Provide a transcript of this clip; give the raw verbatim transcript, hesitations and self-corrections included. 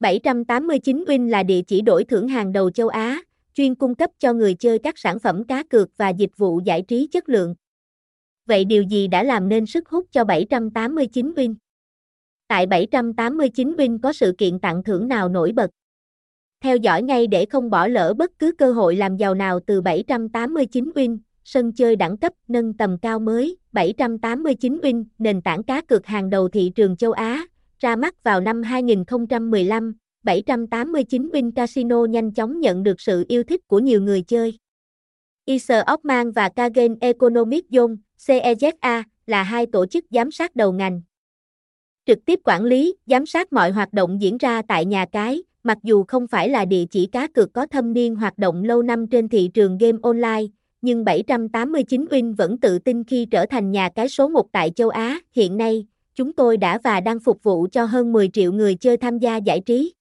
bảy tám chín Win là địa chỉ đổi thưởng hàng đầu châu Á, chuyên cung cấp cho người chơi các sản phẩm cá cược và dịch vụ giải trí chất lượng. Vậy điều gì đã làm nên sức hút cho bảy tám chín Win? Tại bảy tám chín Win có sự kiện tặng thưởng nào nổi bật? Theo dõi ngay để không bỏ lỡ bất cứ cơ hội làm giàu nào từ bảy tám chín Win, sân chơi đẳng cấp nâng tầm cao mới. bảy tám chín Win, nền tảng cá cược hàng đầu thị trường châu Á, ra mắt vào năm hai nghìn không trăm mười lăm, bảy tám chín Win Casino nhanh chóng nhận được sự yêu thích của nhiều người chơi. Ezer Oakman và Kagen Economic Zone, xê e dét a, là hai tổ chức giám sát đầu ngành, trực tiếp quản lý, giám sát mọi hoạt động diễn ra tại nhà cái. Mặc dù không phải là địa chỉ cá cược có thâm niên hoạt động lâu năm trên thị trường game online, nhưng bảy tám chín Win vẫn tự tin khi trở thành nhà cái số một tại châu Á. Hiện nay, chúng tôi đã và đang phục vụ cho hơn mười triệu người chơi tham gia giải trí.